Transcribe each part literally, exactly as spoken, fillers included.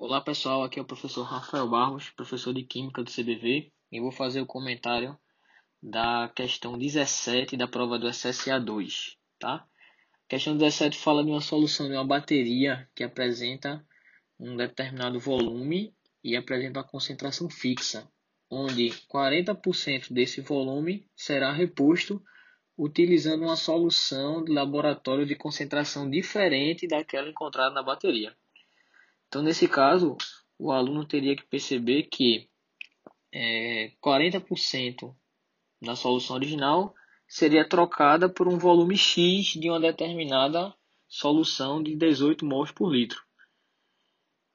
Olá pessoal, aqui é o professor Rafael Barros, professor de Química do C B V, e vou fazer o comentário da questão dezessete da prova do S S A dois, tá? A questão dezessete fala de uma solução de uma bateria que apresenta um determinado volume e apresenta uma concentração fixa, onde quarenta por cento desse volume será reposto utilizando uma solução de laboratório de concentração diferente daquela encontrada na bateria. Então, nesse caso, o aluno teria que perceber que é, quarenta por cento da solução original seria trocada por um volume X de uma determinada solução de dezoito mols por litro.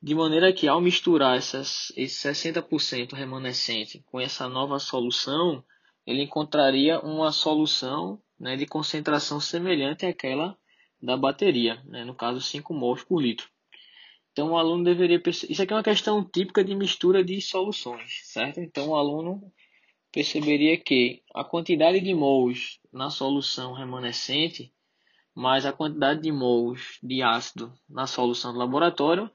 De maneira que, ao misturar essas, esse sessenta por cento remanescente com essa nova solução, ele encontraria uma solução, né, de concentração semelhante àquela da bateria, né, no caso cinco mols por litro. Então, o aluno deveria perceber... Isso aqui é uma questão típica de mistura de soluções, certo? Então, o aluno perceberia que a quantidade de mols na solução remanescente mais a quantidade de mols de ácido na solução do laboratório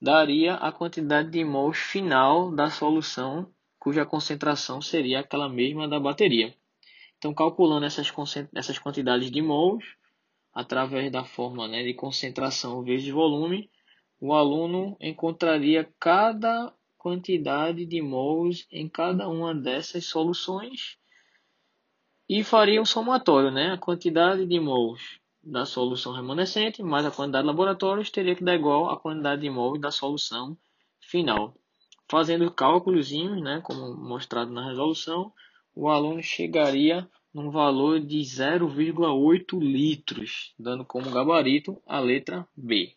daria a quantidade de mols final da solução cuja concentração seria aquela mesma da bateria. Então, calculando essas, concent... essas quantidades de mols através da forma, né, de concentração vezes volume, o aluno encontraria cada quantidade de mols em cada uma dessas soluções e faria um somatório, né? A quantidade de mols da solução remanescente mais a quantidade de laboratórios teria que dar igual à quantidade de mols da solução final. Fazendo cálculos, né, como mostrado na resolução, o aluno chegaria num valor de zero vírgula oito litros, dando como gabarito a letra B.